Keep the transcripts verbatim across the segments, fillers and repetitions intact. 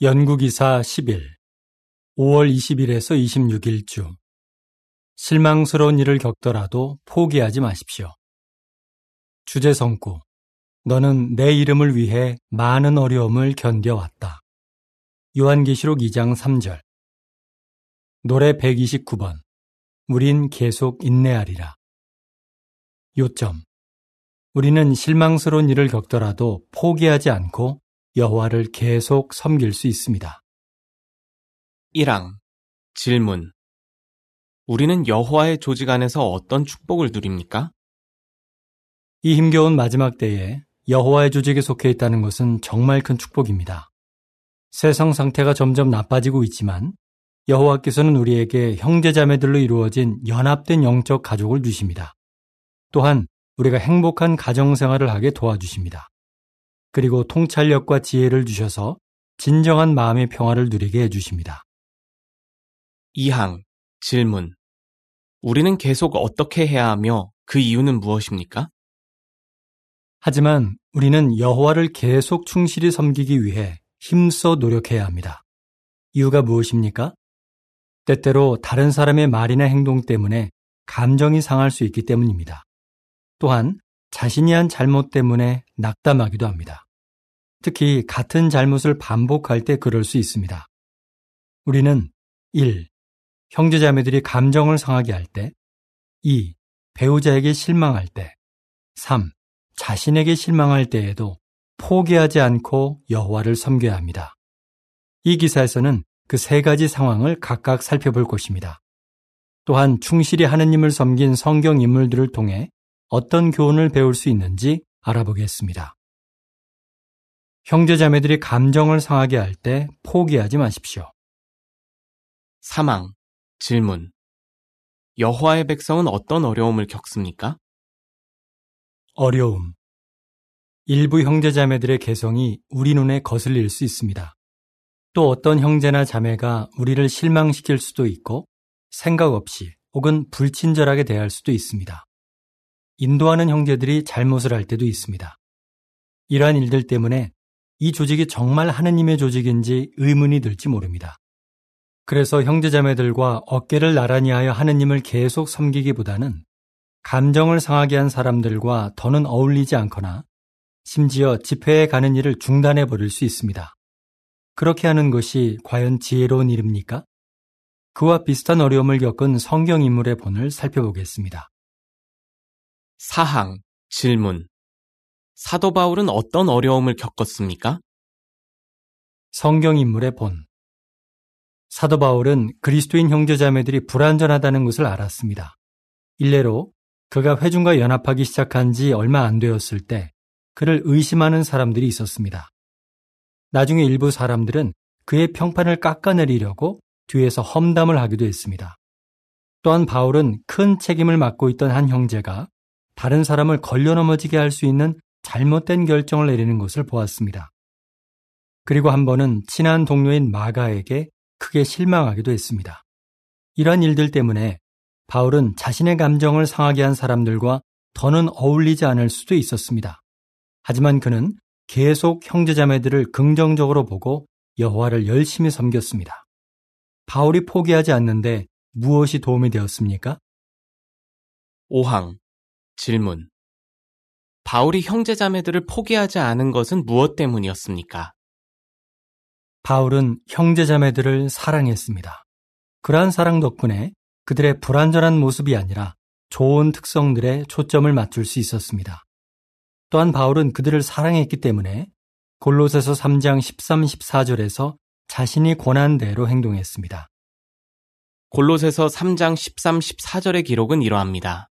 연구기사 십일, 오월 이십일에서 이십육일 주. 실망스러운 일을 겪더라도 포기하지 마십시오. 주제성구, 너는 내 이름을 위해 많은 어려움을 견뎌왔다. 요한계시록 이장 삼절. 노래 백이십구번, 우린 계속 인내하리라. 요점, 우리는 실망스러운 일을 겪더라도 포기하지 않고 여호와를 계속 섬길 수 있습니다. 일항, 질문. 우리는 여호와의 조직 안에서 어떤 축복을 누립니까? 이 힘겨운 마지막 때에 여호와의 조직에 속해 있다는 것은 정말 큰 축복입니다. 세상 상태가 점점 나빠지고 있지만 여호와께서는 우리에게 형제자매들로 이루어진 연합된 영적 가족을 주십니다. 또한 우리가 행복한 가정생활을 하게 도와주십니다. 그리고 통찰력과 지혜를 주셔서 진정한 마음의 평화를 누리게 해주십니다. 이항, 질문. 우리는 계속 어떻게 해야 하며 그 이유는 무엇입니까? 하지만 우리는 여호와를 계속 충실히 섬기기 위해 힘써 노력해야 합니다. 이유가 무엇입니까? 때때로 다른 사람의 말이나 행동 때문에 감정이 상할 수 있기 때문입니다. 또한 자신이 한 잘못 때문에 낙담하기도 합니다. 특히 같은 잘못을 반복할 때 그럴 수 있습니다. 우리는 일. 형제자매들이 감정을 상하게 할 때, 이. 배우자에게 실망할 때, 삼. 자신에게 실망할 때에도 포기하지 않고 여호와를 섬겨야 합니다. 이 기사에서는 그 세 가지 상황을 각각 살펴볼 것입니다. 또한 충실히 하느님을 섬긴 성경 인물들을 통해 어떤 교훈을 배울 수 있는지 알아보겠습니다. 형제자매들이 감정을 상하게 할 때 포기하지 마십시오. 사망, 질문. 여호와의 백성은 어떤 어려움을 겪습니까? 어려움. 일부 형제자매들의 개성이 우리 눈에 거슬릴 수 있습니다. 또 어떤 형제나 자매가 우리를 실망시킬 수도 있고 생각 없이 혹은 불친절하게 대할 수도 있습니다. 인도하는 형제들이 잘못을 할 때도 있습니다. 이러한 일들 때문에 이 조직이 정말 하느님의 조직인지 의문이 들지 모릅니다. 그래서 형제자매들과 어깨를 나란히 하여 하느님을 계속 섬기기보다는 감정을 상하게 한 사람들과 더는 어울리지 않거나 심지어 집회에 가는 일을 중단해버릴 수 있습니다. 그렇게 하는 것이 과연 지혜로운 일입니까? 그와 비슷한 어려움을 겪은 성경인물의 본을 살펴보겠습니다. 사항, 질문. 사도 바울은 어떤 어려움을 겪었습니까? 성경인물의 본. 사도 바울은 그리스도인 형제자매들이 불완전하다는 것을 알았습니다. 일례로 그가 회중과 연합하기 시작한 지 얼마 안 되었을 때 그를 의심하는 사람들이 있었습니다. 나중에 일부 사람들은 그의 평판을 깎아내리려고 뒤에서 험담을 하기도 했습니다. 또한 바울은 큰 책임을 맡고 있던 한 형제가 다른 사람을 걸려 넘어지게 할 수 있는 잘못된 결정을 내리는 것을 보았습니다. 그리고 한 번은 친한 동료인 마가에게 크게 실망하기도 했습니다. 이러한 일들 때문에 바울은 자신의 감정을 상하게 한 사람들과 더는 어울리지 않을 수도 있었습니다. 하지만 그는 계속 형제자매들을 긍정적으로 보고 여호와를 열심히 섬겼습니다. 바울이 포기하지 않는데 무엇이 도움이 되었습니까? 오항, 질문. 바울이 형제자매들을 포기하지 않은 것은 무엇 때문이었습니까? 바울은 형제자매들을 사랑했습니다. 그러한 사랑 덕분에 그들의 불완전한 모습이 아니라 좋은 특성들에 초점을 맞출 수 있었습니다. 또한 바울은 그들을 사랑했기 때문에 골로새서 삼장 십삼, 십사절에서 자신이 권한대로 행동했습니다. 골로새서 삼장 십삼, 십사절의 기록은 이러합니다.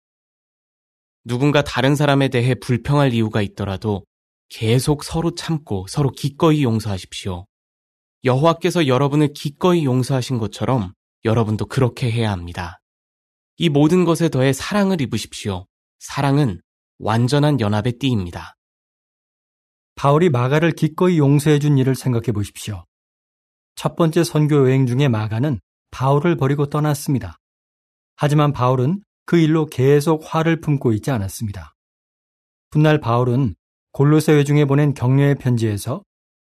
누군가 다른 사람에 대해 불평할 이유가 있더라도 계속 서로 참고 서로 기꺼이 용서하십시오. 여호와께서 여러분을 기꺼이 용서하신 것처럼 여러분도 그렇게 해야 합니다. 이 모든 것에 더해 사랑을 입으십시오. 사랑은 완전한 연합의 띠입니다. 바울이 마가를 기꺼이 용서해 준 일을 생각해 보십시오. 첫 번째 선교 여행 중에 마가는 바울을 버리고 떠났습니다. 하지만 바울은 그 일로 계속 화를 품고 있지 않았습니다. 훗날 바울은 골로새 회중에 보낸 격려의 편지에서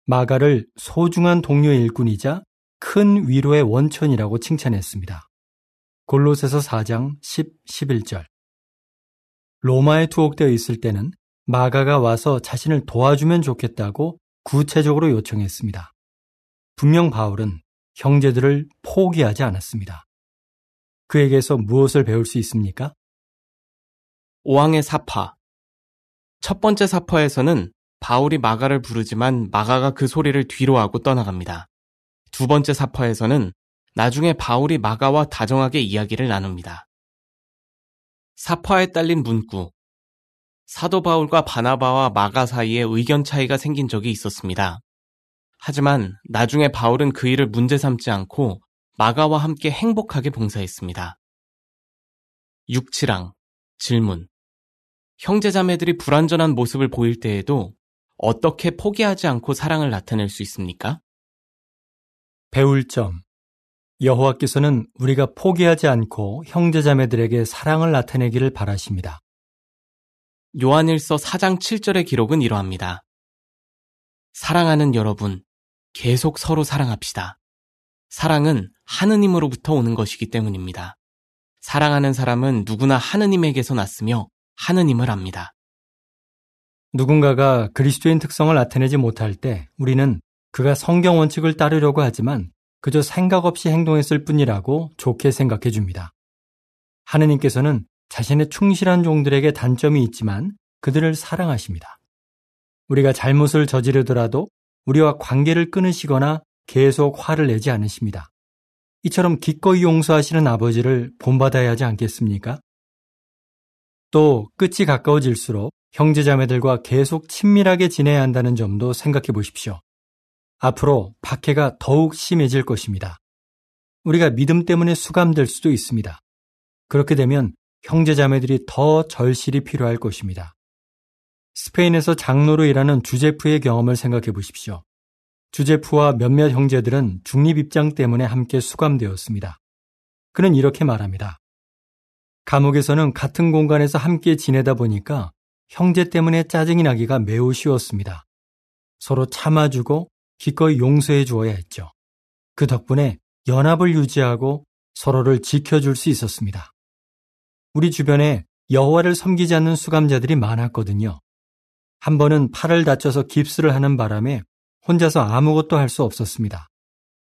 마가를 소중한 동료의 일꾼이자 큰 위로의 원천이라고 칭찬했습니다. 골로새서 사 장 십, 십일 절. 로마에 투옥되어 있을 때는 마가가 와서 자신을 도와주면 좋겠다고 구체적으로 요청했습니다. 분명 바울은 형제들을 포기하지 않았습니다. 그에게서 무엇을 배울 수 있습니까? 오왕의 사파. 첫 번째 사파에서는 바울이 마가를 부르지만 마가가 그 소리를 뒤로 하고 떠나갑니다. 두 번째 사파에서는 나중에 바울이 마가와 다정하게 이야기를 나눕니다. 사파에 딸린 문구. 사도 바울과 바나바와 마가 사이에 의견 차이가 생긴 적이 있었습니다. 하지만 나중에 바울은 그 일을 문제 삼지 않고 마가와 함께 행복하게 봉사했습니다. 육치랑 질문. 형제자매들이 불완전한 모습을 보일 때에도 어떻게 포기하지 않고 사랑을 나타낼 수 있습니까? 배울 점. 여호와께서는 우리가 포기하지 않고 형제자매들에게 사랑을 나타내기를 바라십니다. 요한일서 사 장 칠 절의 기록은 이러합니다. 사랑하는 여러분, 계속 서로 사랑합시다. 사랑은 하느님으로부터 오는 것이기 때문입니다. 사랑하는 사람은 누구나 하느님에게서 났으며 하느님을 압니다. 누군가가 그리스도인 특성을 나타내지 못할 때 우리는 그가 성경 원칙을 따르려고 하지만 그저 생각 없이 행동했을 뿐이라고 좋게 생각해 줍니다. 하느님께서는 자신의 충실한 종들에게 단점이 있지만 그들을 사랑하십니다. 우리가 잘못을 저지르더라도 우리와 관계를 끊으시거나 계속 화를 내지 않으십니다. 이처럼 기꺼이 용서하시는 아버지를 본받아야 하지 않겠습니까? 또 끝이 가까워질수록 형제자매들과 계속 친밀하게 지내야 한다는 점도 생각해 보십시오. 앞으로 박해가 더욱 심해질 것입니다. 우리가 믿음 때문에 수감될 수도 있습니다. 그렇게 되면 형제자매들이 더 절실히 필요할 것입니다. 스페인에서 장로로 일하는 주제프의 경험을 생각해 보십시오. 주제프와 몇몇 형제들은 중립 입장 때문에 함께 수감되었습니다. 그는 이렇게 말합니다. 감옥에서는 같은 공간에서 함께 지내다 보니까 형제 때문에 짜증이 나기가 매우 쉬웠습니다. 서로 참아주고 기꺼이 용서해 주어야 했죠. 그 덕분에 연합을 유지하고 서로를 지켜줄 수 있었습니다. 우리 주변에 여호와를 섬기지 않는 수감자들이 많았거든요. 한 번은 팔을 다쳐서 깁스를 하는 바람에 혼자서 아무것도 할 수 없었습니다.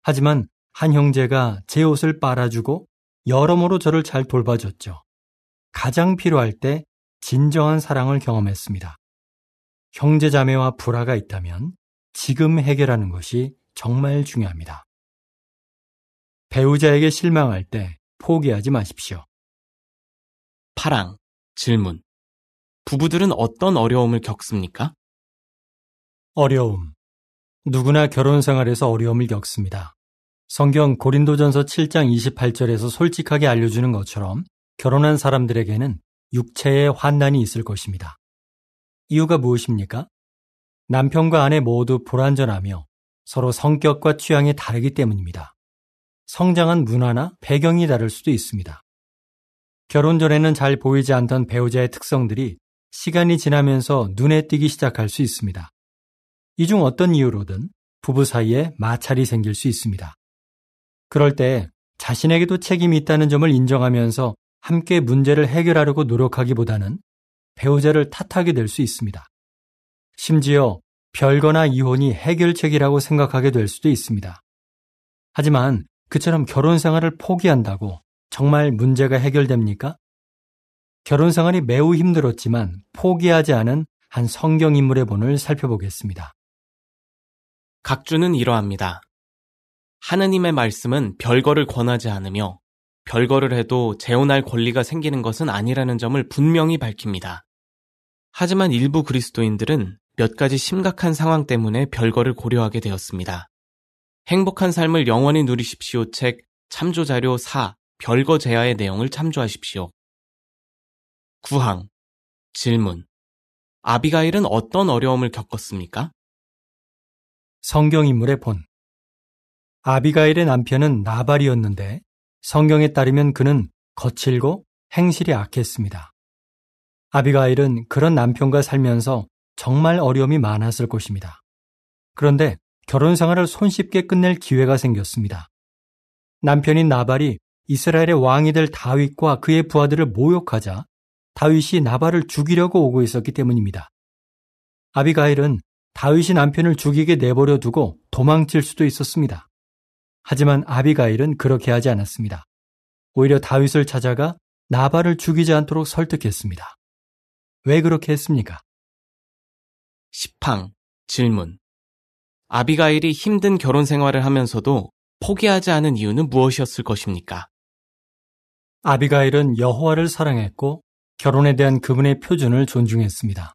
하지만 한 형제가 제 옷을 빨아주고 여러모로 저를 잘 돌봐줬죠. 가장 필요할 때 진정한 사랑을 경험했습니다. 형제자매와 불화가 있다면 지금 해결하는 것이 정말 중요합니다. 배우자에게 실망할 때 포기하지 마십시오. 파랑, 질문. 부부들은 어떤 어려움을 겪습니까? 어려움. 누구나 결혼 생활에서 어려움을 겪습니다. 성경 고린도전서 칠 장 이십팔 절에서 솔직하게 알려주는 것처럼 결혼한 사람들에게는 육체의 환난이 있을 것입니다. 이유가 무엇입니까? 남편과 아내 모두 불완전하며 서로 성격과 취향이 다르기 때문입니다. 성장한 문화나 배경이 다를 수도 있습니다. 결혼 전에는 잘 보이지 않던 배우자의 특성들이 시간이 지나면서 눈에 띄기 시작할 수 있습니다. 이 중 어떤 이유로든 부부 사이에 마찰이 생길 수 있습니다. 그럴 때 자신에게도 책임이 있다는 점을 인정하면서 함께 문제를 해결하려고 노력하기보다는 배우자를 탓하게 될 수 있습니다. 심지어 별거나 이혼이 해결책이라고 생각하게 될 수도 있습니다. 하지만 그처럼 결혼 생활을 포기한다고 정말 문제가 해결됩니까? 결혼 생활이 매우 힘들었지만 포기하지 않은 한 성경 인물의 본을 살펴보겠습니다. 각주는 이러합니다. 하느님의 말씀은 별거를 권하지 않으며 별거를 해도 재혼할 권리가 생기는 것은 아니라는 점을 분명히 밝힙니다. 하지만 일부 그리스도인들은 몇 가지 심각한 상황 때문에 별거를 고려하게 되었습니다. 행복한 삶을 영원히 누리십시오 책 참조자료 사 별거 제아의 내용을 참조하십시오. 구항, 질문. 아비가일은 어떤 어려움을 겪었습니까? 성경 인물의 본. 아비가일의 남편은 나발이었는데 성경에 따르면 그는 거칠고 행실이 악했습니다. 아비가일은 그런 남편과 살면서 정말 어려움이 많았을 것입니다. 그런데 결혼 생활을 손쉽게 끝낼 기회가 생겼습니다. 남편인 나발이 이스라엘의 왕이 될 다윗과 그의 부하들을 모욕하자 다윗이 나발을 죽이려고 오고 있었기 때문입니다. 아비가일은 다윗이 남편을 죽이게 내버려 두고 도망칠 수도 있었습니다. 하지만 아비가일은 그렇게 하지 않았습니다. 오히려 다윗을 찾아가 나발을 죽이지 않도록 설득했습니다. 왜 그렇게 했습니까? 시팡, 질문. 아비가일이 힘든 결혼 생활을 하면서도 포기하지 않은 이유는 무엇이었을 것입니까? 아비가일은 여호와를 사랑했고 결혼에 대한 그분의 표준을 존중했습니다.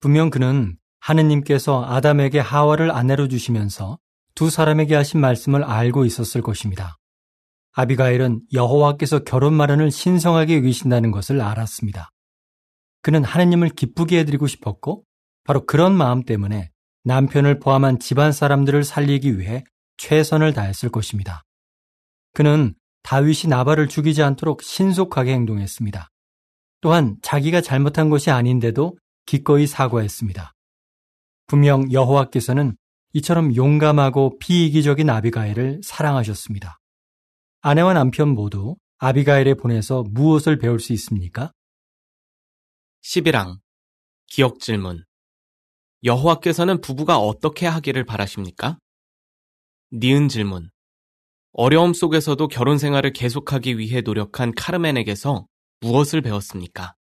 분명 그는 하느님께서 아담에게 하와를 아내로 주시면서 두 사람에게 하신 말씀을 알고 있었을 것입니다. 아비가일은 여호와께서 결혼 마련을 신성하게 여기신다는 것을 알았습니다. 그는 하느님을 기쁘게 해드리고 싶었고 바로 그런 마음 때문에 남편을 포함한 집안 사람들을 살리기 위해 최선을 다했을 것입니다. 그는 다윗이 나발을 죽이지 않도록 신속하게 행동했습니다. 또한 자기가 잘못한 것이 아닌데도 기꺼이 사과했습니다. 분명 여호와께서는 이처럼 용감하고 비이기적인 아비가일을 사랑하셨습니다. 아내와 남편 모두 아비가일에 보내서 무엇을 배울 수 있습니까? 십일 항 기억 질문. 여호와께서는 부부가 어떻게 하기를 바라십니까? 니은 질문. 어려움 속에서도 결혼 생활을 계속하기 위해 노력한 카르멘에게서 무엇을 배웠습니까?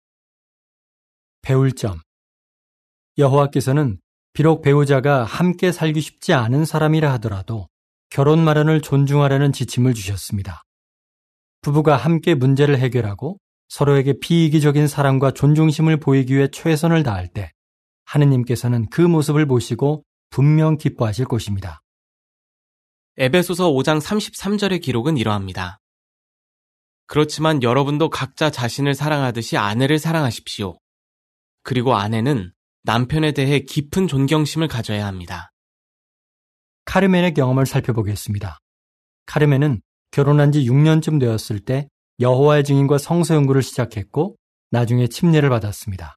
배울 점. 여호와께서는 비록 배우자가 함께 살기 쉽지 않은 사람이라 하더라도 결혼 마련을 존중하라는 지침을 주셨습니다. 부부가 함께 문제를 해결하고 서로에게 비이기적인 사랑과 존중심을 보이기 위해 최선을 다할 때 하느님께서는 그 모습을 보시고 분명 기뻐하실 것입니다. 에베소서 오 장 삼십삼 절의 기록은 이러합니다. 그렇지만 여러분도 각자 자신을 사랑하듯이 아내를 사랑하십시오. 그리고 아내는 남편에 대해 깊은 존경심을 가져야 합니다. 카르멘의 경험을 살펴보겠습니다. 카르멘은 결혼한 지 육 년쯤 되었을 때 여호와의 증인과 성서 연구를 시작했고 나중에 침례를 받았습니다.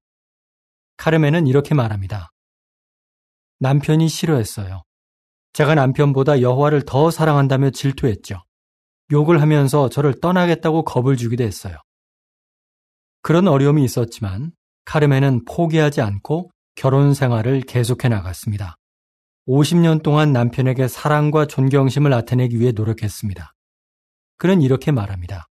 카르멘은 이렇게 말합니다. 남편이 싫어했어요. 제가 남편보다 여호와를 더 사랑한다며 질투했죠. 욕을 하면서 저를 떠나겠다고 겁을 주기도 했어요. 그런 어려움이 있었지만 카르멘은 포기하지 않고 결혼 생활을 계속해 나갔습니다. 오십 년 동안 남편에게 사랑과 존경심을 나타내기 위해 노력했습니다. 그는 이렇게 말합니다.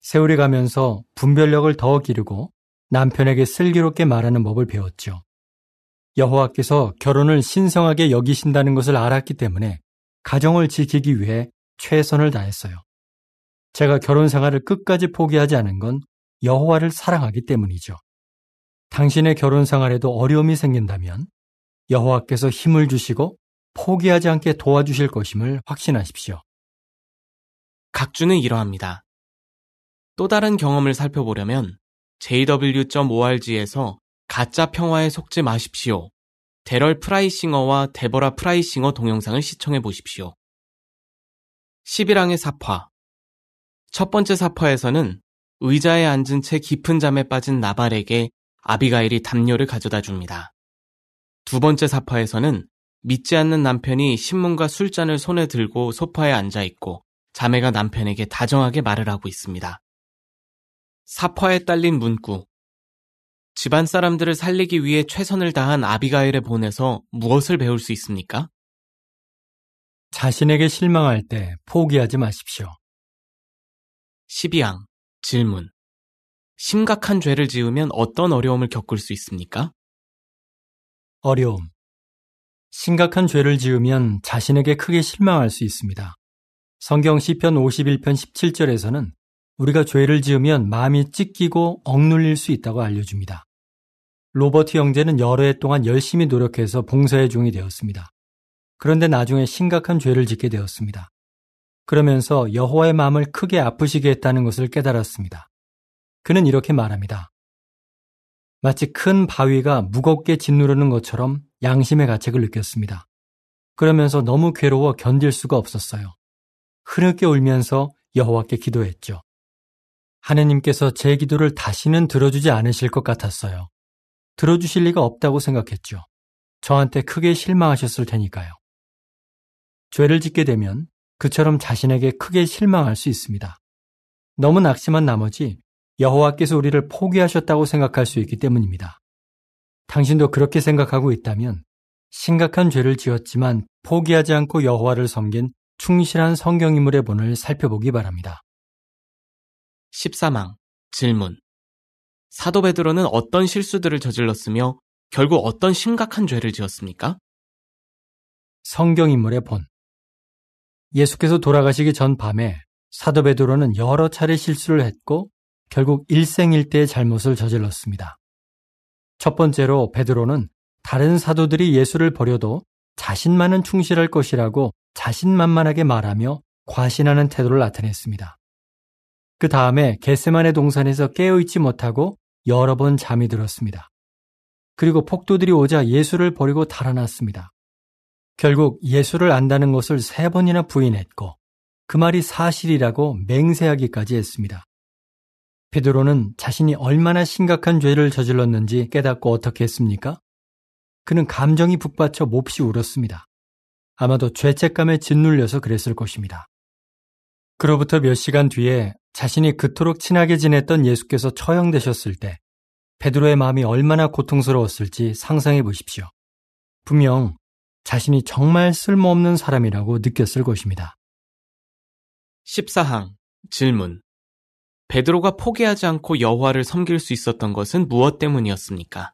세월이 가면서 분별력을 더 기르고 남편에게 슬기롭게 말하는 법을 배웠죠. 여호와께서 결혼을 신성하게 여기신다는 것을 알았기 때문에 가정을 지키기 위해 최선을 다했어요. 제가 결혼 생활을 끝까지 포기하지 않은 건 여호와를 사랑하기 때문이죠. 당신의 결혼 생활에도 어려움이 생긴다면 여호와께서 힘을 주시고 포기하지 않게 도와주실 것임을 확신하십시오. 각주는 이러합니다. 또 다른 경험을 살펴보려면 제이 더블유 닷 오알지에서 가짜 평화에 속지 마십시오. 데럴 프라이싱어와 데버라 프라이싱어 동영상을 시청해 보십시오. 십일 항의 사파. 첫 번째 사파에서는 의자에 앉은 채 깊은 잠에 빠진 나발에게 아비가일이 담요를 가져다 줍니다. 두 번째 사파에서는 믿지 않는 남편이 신문과 술잔을 손에 들고 소파에 앉아있고 자매가 남편에게 다정하게 말을 하고 있습니다. 사파에 딸린 문구. 집안 사람들을 살리기 위해 최선을 다한 아비가일에 보내서 무엇을 배울 수 있습니까? 자신에게 실망할 때 포기하지 마십시오. 십이 항 질문. 심각한 죄를 지으면 어떤 어려움을 겪을 수 있습니까? 어려움. 심각한 죄를 지으면 자신에게 크게 실망할 수 있습니다. 성경 시편 오십일 편 십칠 절에서는 우리가 죄를 지으면 마음이 찢기고 억눌릴 수 있다고 알려줍니다. 로버트 형제는 여러 해 동안 열심히 노력해서 봉사의 종이 되었습니다. 그런데 나중에 심각한 죄를 짓게 되었습니다. 그러면서 여호와의 마음을 크게 아프시게 했다는 것을 깨달았습니다. 그는 이렇게 말합니다. 마치 큰 바위가 무겁게 짓누르는 것처럼 양심의 가책을 느꼈습니다. 그러면서 너무 괴로워 견딜 수가 없었어요. 흐느껴 울면서 여호와께 기도했죠. 하느님께서 제 기도를 다시는 들어주지 않으실 것 같았어요. 들어주실 리가 없다고 생각했죠. 저한테 크게 실망하셨을 테니까요. 죄를 짓게 되면 그처럼 자신에게 크게 실망할 수 있습니다. 너무 낙심한 나머지 여호와께서 우리를 포기하셨다고 생각할 수 있기 때문입니다. 당신도 그렇게 생각하고 있다면 심각한 죄를 지었지만 포기하지 않고 여호와를 섬긴 충실한 성경인물의 본을 살펴보기 바랍니다. 십사망, 질문. 사도 베드로는 어떤 실수들을 저질렀으며 결국 어떤 심각한 죄를 지었습니까? 성경인물의 본. 예수께서 돌아가시기 전 밤에 사도 베드로는 여러 차례 실수를 했고 결국 일생일대의 잘못을 저질렀습니다. 첫 번째로 베드로는 다른 사도들이 예수를 버려도 자신만은 충실할 것이라고 자신만만하게 말하며 과신하는 태도를 나타냈습니다. 그 다음에 겟세마네 동산에서 깨어있지 못하고 여러 번 잠이 들었습니다. 그리고 폭도들이 오자 예수를 버리고 달아났습니다. 결국 예수를 안다는 것을 세 번이나 부인했고 그 말이 사실이라고 맹세하기까지 했습니다. 베드로는 자신이 얼마나 심각한 죄를 저질렀는지 깨닫고 어떻게 했습니까? 그는 감정이 북받쳐 몹시 울었습니다. 아마도 죄책감에 짓눌려서 그랬을 것입니다. 그로부터 몇 시간 뒤에 자신이 그토록 친하게 지냈던 예수께서 처형되셨을 때 베드로의 마음이 얼마나 고통스러웠을지 상상해 보십시오. 분명 자신이 정말 쓸모없는 사람이라고 느꼈을 것입니다. 십사항, 질문. 베드로가 포기하지 않고 여호와를 섬길 수 있었던 것은 무엇 때문이었습니까?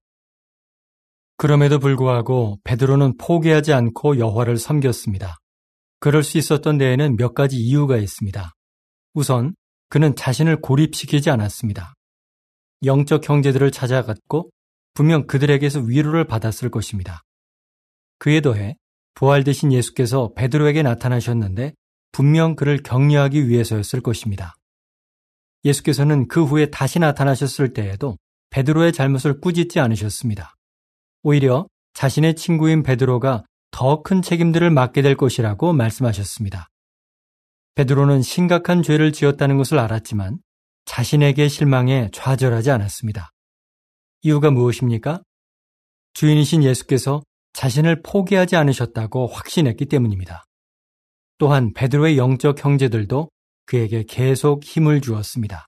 그럼에도 불구하고 베드로는 포기하지 않고 여호와를 섬겼습니다. 그럴 수 있었던 데에는 몇 가지 이유가 있습니다. 우선 그는 자신을 고립시키지 않았습니다. 영적 형제들을 찾아갔고 분명 그들에게서 위로를 받았을 것입니다. 그에 더해 부활 되신 예수께서 베드로에게 나타나셨는데 분명 그를 격려하기 위해서였을 것입니다. 예수께서는 그 후에 다시 나타나셨을 때에도 베드로의 잘못을 꾸짖지 않으셨습니다. 오히려 자신의 친구인 베드로가 더 큰 책임들을 맡게 될 것이라고 말씀하셨습니다. 베드로는 심각한 죄를 지었다는 것을 알았지만 자신에게 실망해 좌절하지 않았습니다. 이유가 무엇입니까? 주인이신 예수께서 자신을 포기하지 않으셨다고 확신했기 때문입니다. 또한 베드로의 영적 형제들도 그에게 계속 힘을 주었습니다.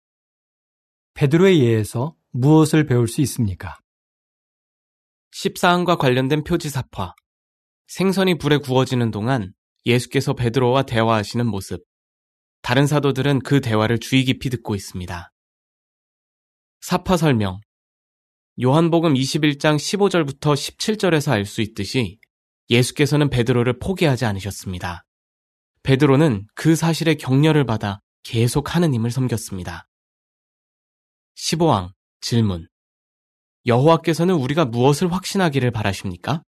베드로의 예에서 무엇을 배울 수 있습니까? 십사항과 관련된 표지사파. 생선이 불에 구워지는 동안 예수께서 베드로와 대화하시는 모습. 다른 사도들은 그 대화를 주의 깊이 듣고 있습니다. 사파 설명. 요한복음 이십일장 십오절부터 십칠절에서 알 수 있듯이 예수께서는 베드로를 포기하지 않으셨습니다. 베드로는 그 사실에 격려를 받아 계속 하느님을 섬겼습니다. 십오항, 질문. 여호와께서는 우리가 무엇을 확신하기를 바라십니까?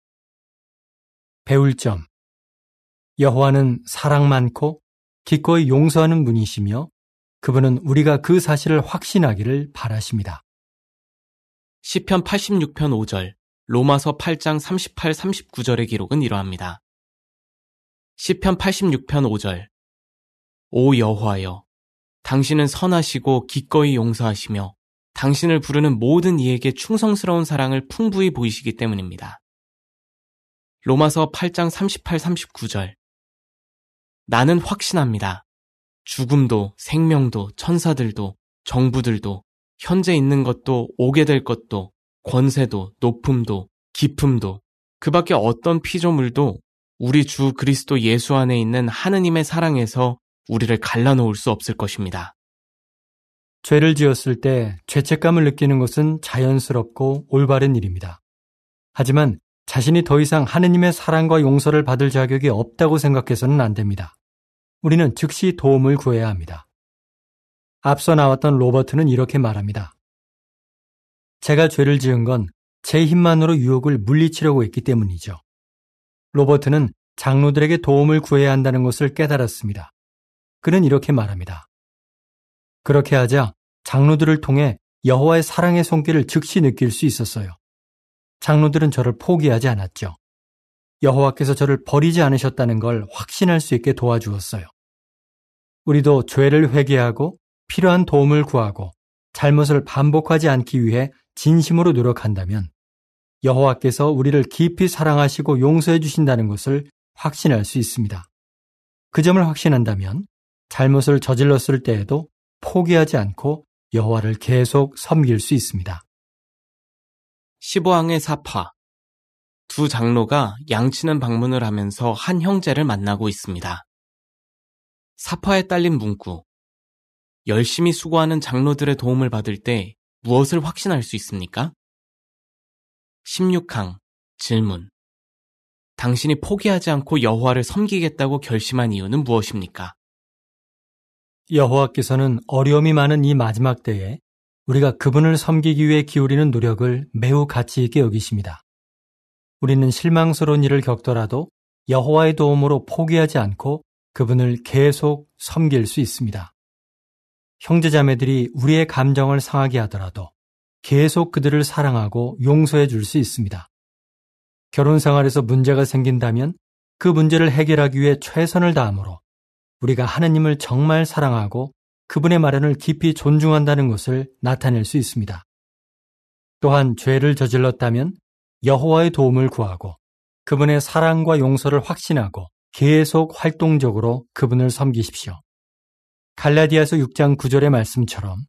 배울 점. 여호와는 사랑 많고 기꺼이 용서하는 분이시며 그분은 우리가 그 사실을 확신하기를 바라십니다. 시편 팔십육편 오절, 로마서 팔장 삼십팔, 삼십구절의 기록은 이러합니다. 시편 팔십육편 오절. 오 여호와여, 당신은 선하시고 기꺼이 용서하시며 당신을 부르는 모든 이에게 충성스러운 사랑을 풍부히 보이시기 때문입니다. 로마서 팔장 삼십팔, 삼십구절. 나는 확신합니다. 죽음도 생명도 천사들도 정부들도 현재 있는 것도 오게 될 것도 권세도 높음도 깊음도 그 밖에 어떤 피조물도 우리 주 그리스도 예수 안에 있는 하느님의 사랑에서 우리를 갈라놓을 수 없을 것입니다. 죄를 지었을 때 죄책감을 느끼는 것은 자연스럽고 올바른 일입니다. 하지만 자신이 더 이상 하느님의 사랑과 용서를 받을 자격이 없다고 생각해서는 안 됩니다. 우리는 즉시 도움을 구해야 합니다. 앞서 나왔던 로버트는 이렇게 말합니다. 제가 죄를 지은 건 제 힘만으로 유혹을 물리치려고 했기 때문이죠. 로버트는 장로들에게 도움을 구해야 한다는 것을 깨달았습니다. 그는 이렇게 말합니다. 그렇게 하자 장로들을 통해 여호와의 사랑의 손길을 즉시 느낄 수 있었어요. 장로들은 저를 포기하지 않았죠. 여호와께서 저를 버리지 않으셨다는 걸 확신할 수 있게 도와주었어요. 우리도 죄를 회개하고 필요한 도움을 구하고 잘못을 반복하지 않기 위해 진심으로 노력한다면 여호와께서 우리를 깊이 사랑하시고 용서해 주신다는 것을 확신할 수 있습니다. 그 점을 확신한다면 잘못을 저질렀을 때에도 포기하지 않고 여호와를 계속 섬길 수 있습니다. 십오 항의 사파. 두 장로가 양치는 방문을 하면서 한 형제를 만나고 있습니다. 사파에 딸린 문구. 열심히 수고하는 장로들의 도움을 받을 때 무엇을 확신할 수 있습니까? 십육 항 질문. 당신이 포기하지 않고 여호와를 섬기겠다고 결심한 이유는 무엇입니까? 여호와께서는 어려움이 많은 이 마지막 때에 우리가 그분을 섬기기 위해 기울이는 노력을 매우 가치 있게 여기십니다. 우리는 실망스러운 일을 겪더라도 여호와의 도움으로 포기하지 않고 그분을 계속 섬길 수 있습니다. 형제자매들이 우리의 감정을 상하게 하더라도 계속 그들을 사랑하고 용서해 줄 수 있습니다. 결혼 생활에서 문제가 생긴다면 그 문제를 해결하기 위해 최선을 다함으로 우리가 하느님을 정말 사랑하고 그분의 마련을 깊이 존중한다는 것을 나타낼 수 있습니다. 또한 죄를 저질렀다면 여호와의 도움을 구하고 그분의 사랑과 용서를 확신하고 계속 활동적으로 그분을 섬기십시오. 갈라디아서 육 장 구 절의 말씀처럼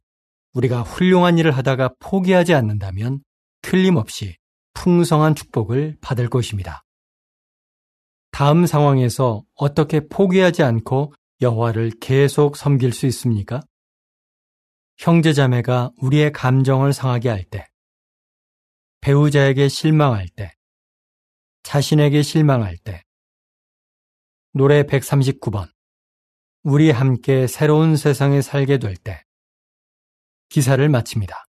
우리가 훌륭한 일을 하다가 포기하지 않는다면 틀림없이 풍성한 축복을 받을 것입니다. 다음 상황에서 어떻게 포기하지 않고 여호와를 계속 섬길 수 있습니까? 형제자매가 우리의 감정을 상하게 할 때, 배우자에게 실망할 때, 자신에게 실망할 때. 노래 백삼십구 번. 우리 함께 새로운 세상에 살게 될 때. 기사를 마칩니다.